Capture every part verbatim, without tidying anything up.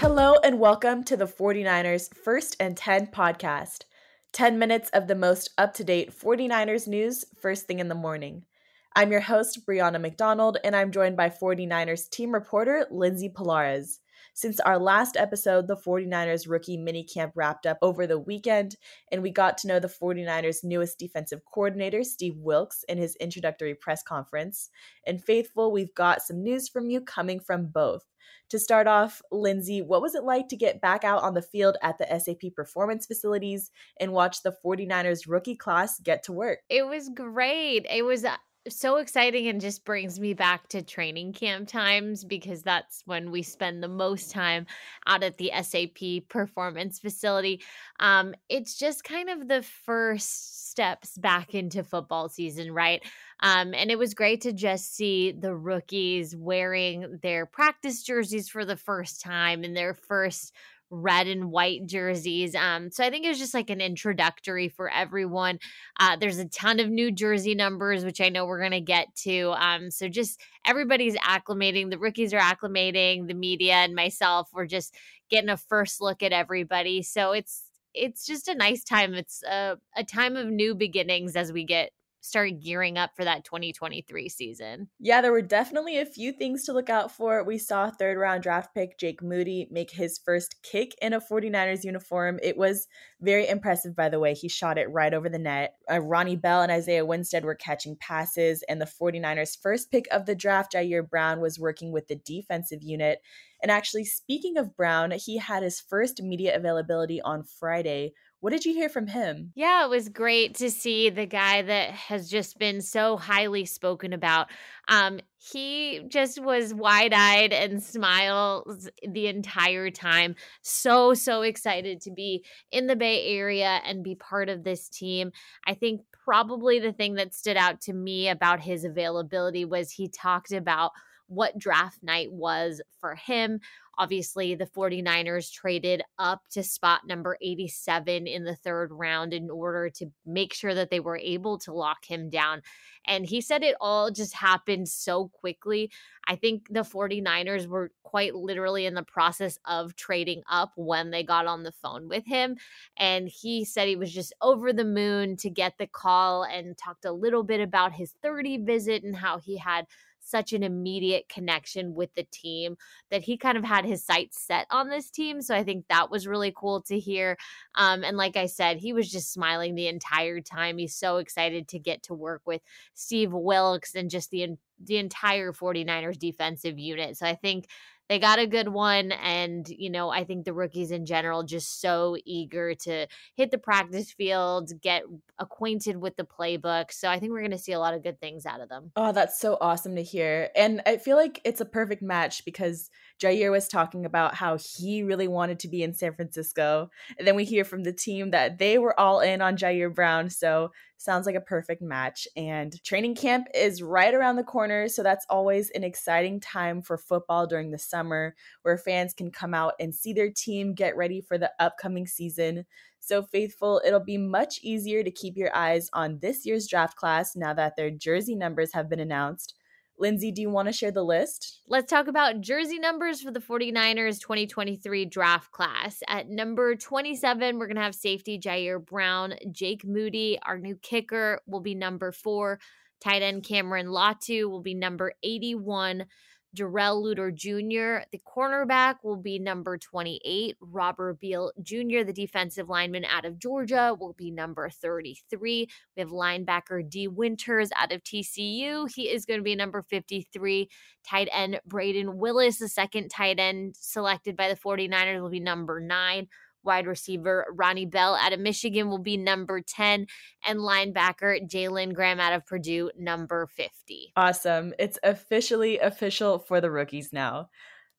Hello and welcome to the forty-niners First and ten podcast. ten minutes of the most up-to-date forty-niners news first thing in the morning. I'm your host, Brianna McDonald, and I'm joined by forty-niners team reporter, Lindsay Pilaras. Since our last episode, the forty-niners rookie minicamp wrapped up over the weekend, and we got to know the forty-niners newest defensive coordinator, Steve Wilks, in his introductory press conference. And Faithful, we've got some news from you coming from both. To start off, Lindsay, what was it like to get back out on the field at the S A P performance facilities and watch the forty-niners rookie class get to work? It was great. It was so exciting and just brings me back to training camp times, because that's when we spend the most time out at the S A P performance facility. Um, it's just kind of the first steps back into football season, right? Um, and it was great to just see the rookies wearing their practice jerseys for the first time and their first red and white jerseys. Um, so I think it was just like an introductory for everyone. Uh, there's a ton of new jersey numbers, which I know we're going to get to. Um, so just everybody's acclimating. The rookies are acclimating. The media and myself, we're just getting a first look at everybody. So it's it's just a nice time. It's a, a time of new beginnings as we get start gearing up for that twenty twenty-three season. Yeah, there were definitely a few things to look out for. We saw third round draft pick Jake Moody make his first kick in a forty-niners uniform. It was very impressive, by the way. He shot it right over the net. Uh, Ronnie Bell and Isaiah Winstead were catching passes, and the forty-niners first pick of the draft, Ji'Ayir Brown, was working with the defensive unit. And actually, speaking of Brown, he had his first media availability on Friday. What did you hear from him? Yeah, it was great to see the guy that has just been so highly spoken about. Um, he just was wide-eyed and smiles the entire time. So, so excited to be in the Bay Area and be part of this team. I think probably the thing that stood out to me about his availability was he talked about what draft night was for him. Obviously, the forty-niners traded up to spot number eighty-seven in the third round in order to make sure that they were able to lock him down. And he said it all just happened so quickly. I think the forty-niners were quite literally in the process of trading up when they got on the phone with him. And he said he was just over the moon to get the call, and talked a little bit about his thirty visit and how he had such an immediate connection with the team, that he kind of had his sights set on this team. So I think that was really cool to hear. Um, and like I said, he was just smiling the entire time. He's so excited to get to work with Steve Wilks and just the, the entire forty-niners defensive unit. So I think they got a good one. And, you know, I think the rookies in general just so eager to hit the practice field, get acquainted with the playbook. So I think we're going to see a lot of good things out of them. Oh, that's so awesome to hear. And I feel like it's a perfect match, because Ji'Ayir was talking about how he really wanted to be in San Francisco. And then we hear from the team that they were all in on Ji'Ayir Brown. So sounds like a perfect match. And training camp is right around the corner. So that's always an exciting time for football during the summer. summer where fans can come out and see their team get ready for the upcoming season. So Faithful, it'll be much easier to keep your eyes on this year's draft class now that their jersey numbers have been announced. Lindsay, do you want to share the list? Let's talk about jersey numbers for the 49ers twenty twenty-three draft class. At number twenty-seven, we're going to have safety Ji'Ayir Brown. Jake Moody, our new kicker, will be number four. Tight end Cameron Latu will be number eighty-one. Darrell Luter Junior, the cornerback, will be number twenty-eight. Robert Beal Junior, the defensive lineman out of Georgia, will be number thirty-three. We have linebacker D. Winters out of T C U. He is going to be number fifty-three. Tight end Braden Willis, the second tight end selected by the 49ers, will be number nine. Wide receiver Ronnie Bell out of Michigan will be number ten, and linebacker Jalen Graham out of Purdue, number fifty. Awesome. It's officially official for the rookies now.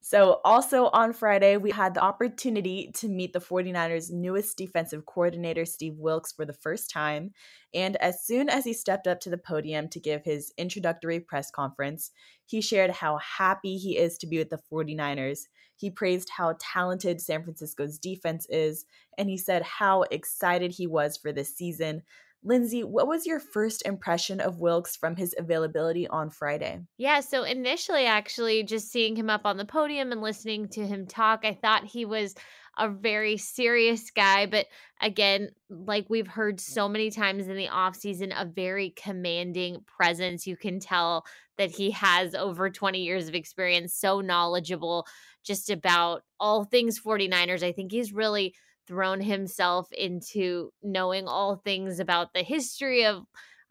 So also on Friday, we had the opportunity to meet the 49ers' newest defensive coordinator, Steve Wilks, for the first time. And as soon as he stepped up to the podium to give his introductory press conference, he shared how happy he is to be with the 49ers. He praised how talented San Francisco's defense is, and he said how excited he was for this season. Lindsay, what was your first impression of Wilks from his availability on Friday? Yeah, so initially, actually, just seeing him up on the podium and listening to him talk, I thought he was a very serious guy. But again, like we've heard so many times in the offseason, a very commanding presence. You can tell that he has over twenty years of experience, so knowledgeable just about all things 49ers. I think he's really thrown himself into knowing all things about the history of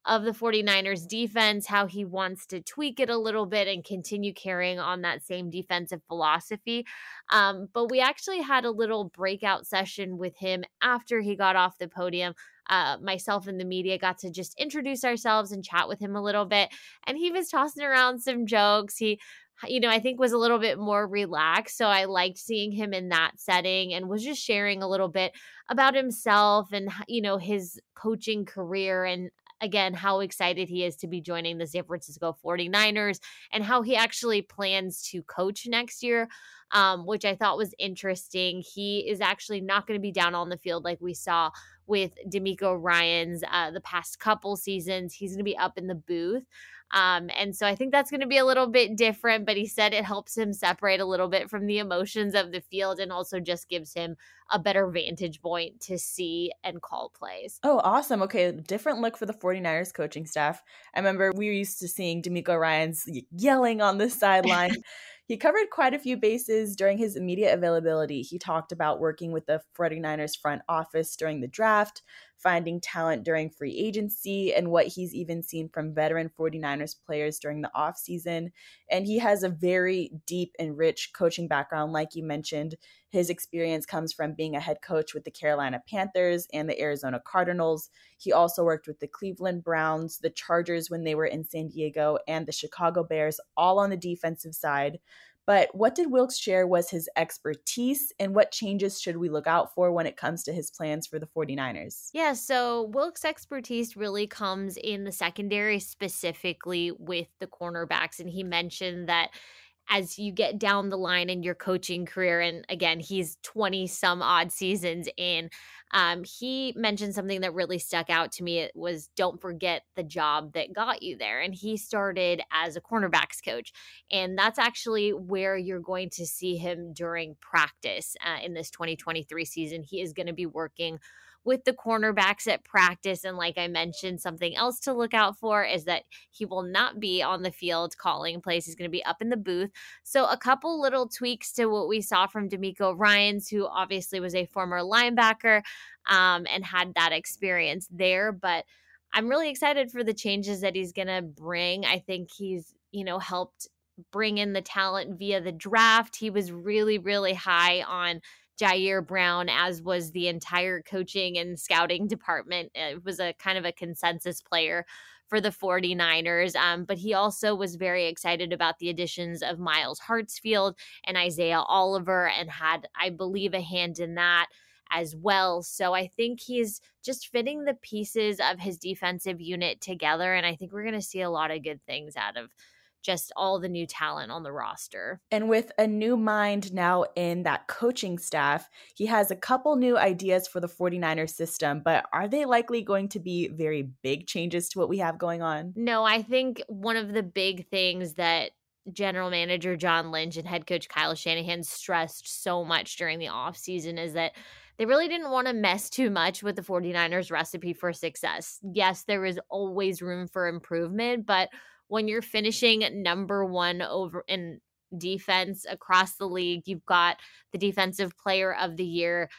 of the 49ers defense, how he wants to tweak it a little bit and continue carrying on that same defensive philosophy. Um, but we actually had a little breakout session with him after he got off the podium. Uh, myself and the media got to just introduce ourselves and chat with him a little bit. And he was tossing around some jokes. He you know, I think was a little bit more relaxed. So I liked seeing him in that setting and was just sharing a little bit about himself and, you know, his coaching career. And again, how excited he is to be joining the San Francisco 49ers and how he actually plans to coach next year, um, which I thought was interesting. He is actually not going to be down on the field like we saw with D'Amico Ryans uh, the past couple seasons. He's going to be up in the booth. Um, and so I think that's going to be a little bit different, but he said it helps him separate a little bit from the emotions of the field and also just gives him a better vantage point to see and call plays. Oh, awesome. Okay. Different look for the 49ers coaching staff. I remember we were used to seeing D'Amico Ryans yelling on the sideline. He covered quite a few bases during his immediate availability. He talked about working with the 49ers front office during the draft, finding talent during free agency, and what he's even seen from veteran 49ers players during the offseason. And he has a very deep and rich coaching background. Like you mentioned, his experience comes from being a head coach with the Carolina Panthers and the Arizona Cardinals. He also worked with the Cleveland Browns, the Chargers when they were in San Diego, and the Chicago Bears, all on the defensive side. But what did Wilks share was his expertise, and what changes should we look out for when it comes to his plans for the 49ers? Yeah, so Wilks' expertise really comes in the secondary, specifically with the cornerbacks. And he mentioned that as you get down the line in your coaching career, and again, he's twenty some odd seasons in, um, he mentioned something that really stuck out to me. It was, don't forget the job that got you there. And he started as a cornerbacks coach. And that's actually where you're going to see him during practice uh, in this twenty twenty-three season. He is going to be working with the cornerbacks at practice. And like I mentioned, something else to look out for is that he will not be on the field calling plays. He's going to be up in the booth. So a couple little tweaks to what we saw from D'Amico Ryans, who obviously was a former linebacker um, and had that experience there. But I'm really excited for the changes that he's going to bring. I think he's, you know, helped bring in the talent via the draft. He was really, really high on Ji'Ayir Brown, as was the entire coaching and scouting department. It was a kind of a consensus player for the 49ers. Um, but he also was very excited about the additions of Miles Hartsfield and Isaiah Oliver, and had, I believe, a hand in that as well. So I think he's just fitting the pieces of his defensive unit together. And I think we're going to see a lot of good things out of just all the new talent on the roster. And with a new mind now in that coaching staff, he has a couple new ideas for the 49ers system, but are they likely going to be very big changes to what we have going on? No, I think one of the big things that General Manager John Lynch and head coach Kyle Shanahan stressed so much during the offseason is that they really didn't want to mess too much with the 49ers recipe for success. Yes, there is always room for improvement, but when you're finishing number one over in defense across the league, you've got the defensive player of the year.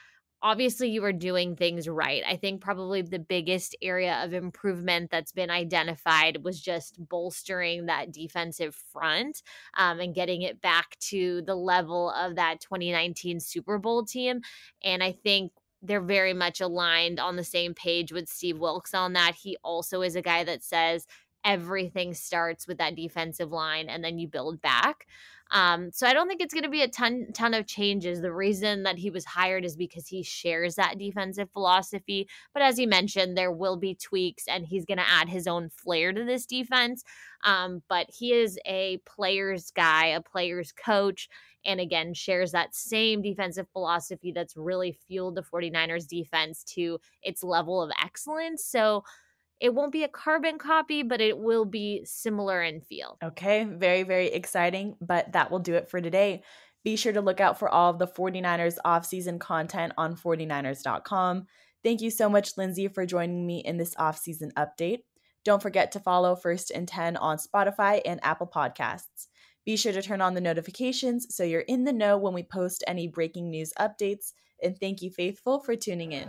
Obviously, you are doing things right. I think probably the biggest area of improvement that's been identified was just bolstering that defensive front um, and getting it back to the level of that twenty nineteen Super Bowl team. And I think they're very much aligned on the same page with Steve Wilks on that. He also is a guy that says everything starts with that defensive line and then you build back. Um, so I don't think it's going to be a ton, ton of changes. The reason that he was hired is because he shares that defensive philosophy. But as you mentioned, there will be tweaks and he's going to add his own flair to this defense. Um, but he is a player's guy, a player's coach, and again, shares that same defensive philosophy that's really fueled the 49ers defense to its level of excellence. So it won't be a carbon copy, but it will be similar in feel. Okay, very, very exciting. But that will do it for today. Be sure to look out for all of the 49ers offseason content on forty-niners dot com. Thank you so much, Lindsay, for joining me in this offseason update. Don't forget to follow First and ten on Spotify and Apple Podcasts. Be sure to turn on the notifications so you're in the know when we post any breaking news updates. And thank you, Faithful, for tuning in.